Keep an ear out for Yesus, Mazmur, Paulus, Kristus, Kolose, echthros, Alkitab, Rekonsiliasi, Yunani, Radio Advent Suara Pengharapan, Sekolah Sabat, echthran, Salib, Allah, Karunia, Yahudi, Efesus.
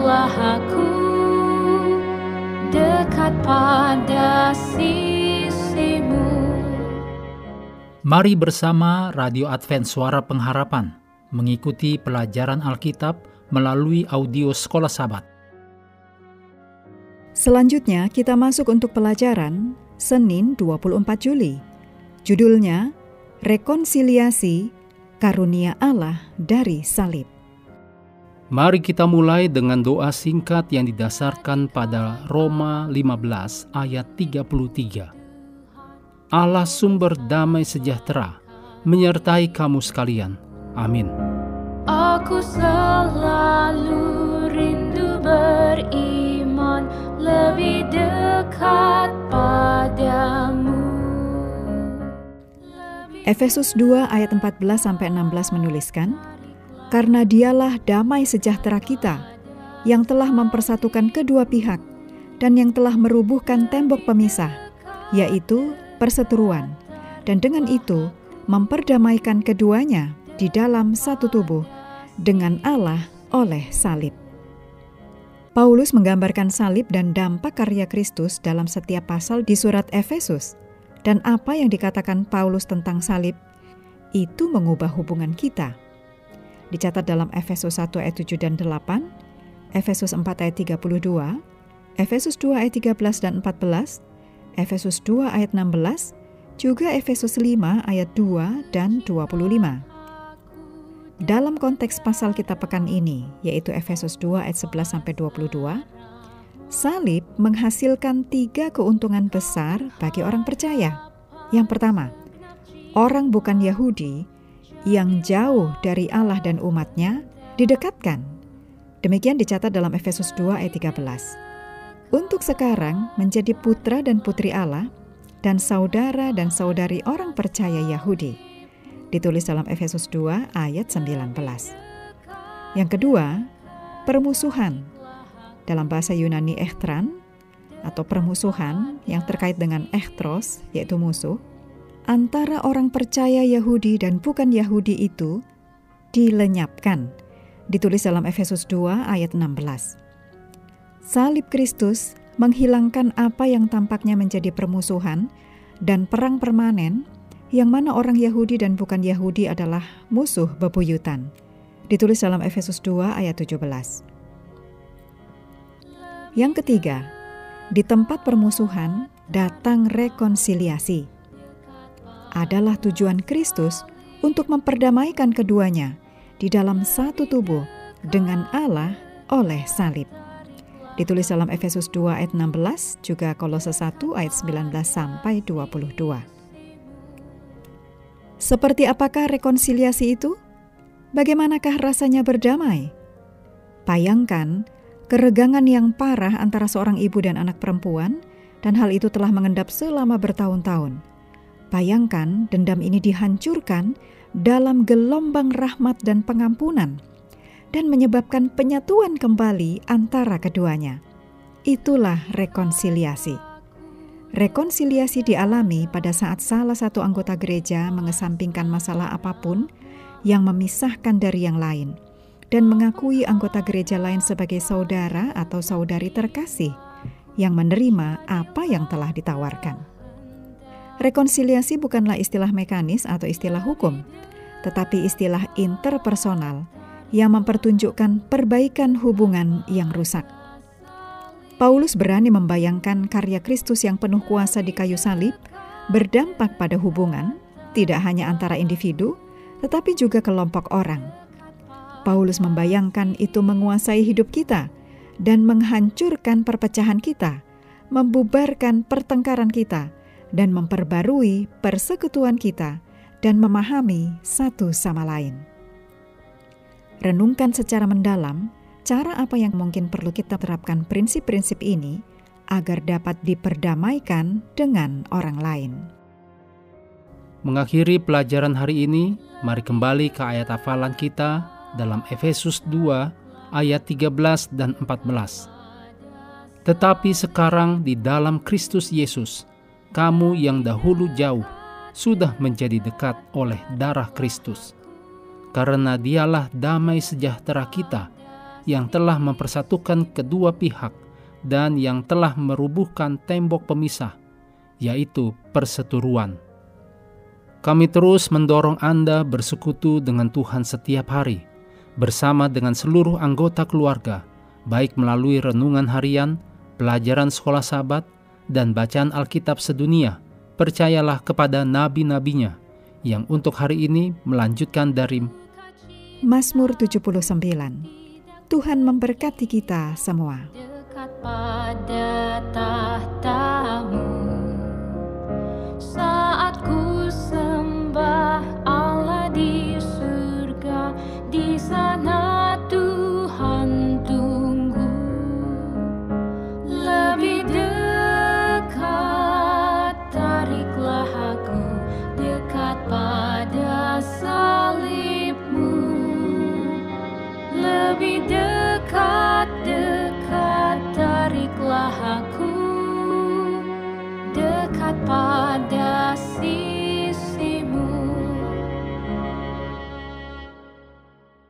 Tetaplah aku dekat pada sisimu. Mari bersama Radio Advent Suara Pengharapan mengikuti pelajaran Alkitab melalui audio Sekolah Sabat. Selanjutnya kita masuk untuk pelajaran Senin 24 Juli. Judulnya Rekonsiliasi, Karunia Allah dari Salib. Mari kita mulai dengan doa singkat yang didasarkan pada Roma 15 ayat 33. Allah sumber damai sejahtera, menyertai kamu sekalian. Amin. Aku selalu rindu beriman lebih dekat padamu. Efesus 2 ayat 14-16 menuliskan, karena dialah damai sejahtera kita, yang telah mempersatukan kedua pihak, dan yang telah merubuhkan tembok pemisah, yaitu perseteruan, dan dengan itu memperdamaikan keduanya di dalam satu tubuh, dengan Allah oleh salib. Paulus menggambarkan salib dan dampak karya Kristus dalam setiap pasal di surat Efesus, dan apa yang dikatakan Paulus tentang salib, itu mengubah hubungan kita. Dicatat dalam Efesus 1 ayat 7 dan 8, Efesus 4 ayat 32, Efesus 2 ayat 13 dan 14, Efesus 2 ayat 16, juga Efesus 5 ayat 2 dan 25. Dalam konteks pasal kita pekan ini, yaitu Efesus 2 ayat 11-22, salib menghasilkan 3 keuntungan besar bagi orang percaya. Yang pertama, orang bukan Yahudi yang jauh dari Allah dan umatnya didekatkan. Demikian dicatat dalam Efesus 2 ayat 13. Untuk sekarang menjadi putra dan putri Allah dan saudara dan saudari orang percaya Yahudi. Ditulis dalam Efesus 2 ayat 19. Yang kedua, permusuhan. Dalam bahasa Yunani echthran atau permusuhan yang terkait dengan echthros yaitu musuh, antara orang percaya Yahudi dan bukan Yahudi itu dilenyapkan. Ditulis dalam Efesus 2 ayat 16. Salib Kristus menghilangkan apa yang tampaknya menjadi permusuhan dan perang permanen yang mana orang Yahudi dan bukan Yahudi adalah musuh bebuyutan. Ditulis dalam Efesus 2 ayat 17. Yang ketiga, di tempat permusuhan datang rekonsiliasi. Adalah tujuan Kristus untuk memperdamaikan keduanya di dalam satu tubuh dengan Allah oleh salib. Ditulis dalam Efesus 2 ayat 16, juga Kolose 1 ayat 19-22. Seperti apakah rekonsiliasi itu? Bagaimanakah rasanya berdamai? Bayangkan keregangan yang parah antara seorang ibu dan anak perempuan, dan hal itu telah mengendap selama bertahun-tahun. Bayangkan dendam ini dihancurkan dalam gelombang rahmat dan pengampunan dan menyebabkan penyatuan kembali antara keduanya. Itulah rekonsiliasi. Rekonsiliasi dialami pada saat salah satu anggota gereja mengesampingkan masalah apapun yang memisahkan dari yang lain dan mengakui anggota gereja lain sebagai saudara atau saudari terkasih yang menerima apa yang telah ditawarkan. Rekonsiliasi bukanlah istilah mekanis atau istilah hukum, tetapi istilah interpersonal yang mempertunjukkan perbaikan hubungan yang rusak. Paulus berani membayangkan karya Kristus yang penuh kuasa di kayu salib berdampak pada hubungan, tidak hanya antara individu, tetapi juga kelompok orang. Paulus membayangkan itu menguasai hidup kita dan menghancurkan perpecahan kita, membubarkan pertengkaran kita, dan memperbarui persekutuan kita dan memahami satu sama lain. Renungkan secara mendalam cara apa yang mungkin perlu kita terapkan prinsip-prinsip ini agar dapat diperdamaikan dengan orang lain. Mengakhiri pelajaran hari ini, mari kembali ke ayat hafalan kita dalam Efesus 2 ayat 13 dan 14. Tetapi sekarang di dalam Kristus Yesus, kamu yang dahulu jauh sudah menjadi dekat oleh darah Kristus. Karena dialah damai sejahtera kita yang telah mempersatukan kedua pihak dan yang telah merubuhkan tembok pemisah, yaitu perseteruan. Kami terus mendorong Anda bersekutu dengan Tuhan setiap hari, bersama dengan seluruh anggota keluarga, baik melalui renungan harian, pelajaran sekolah Sabat, dan bacaan Alkitab sedunia. Percayalah kepada nabi-nabinya, yang untuk hari ini melanjutkan dari Mazmur 79. Tuhan memberkati kita semua. Dekat pada tahtamu, saat ku sembah Allah di surga, di sana Tuhan tunggu lebih dekat. Pada salibmu lebih dekat, tariklah aku dekat.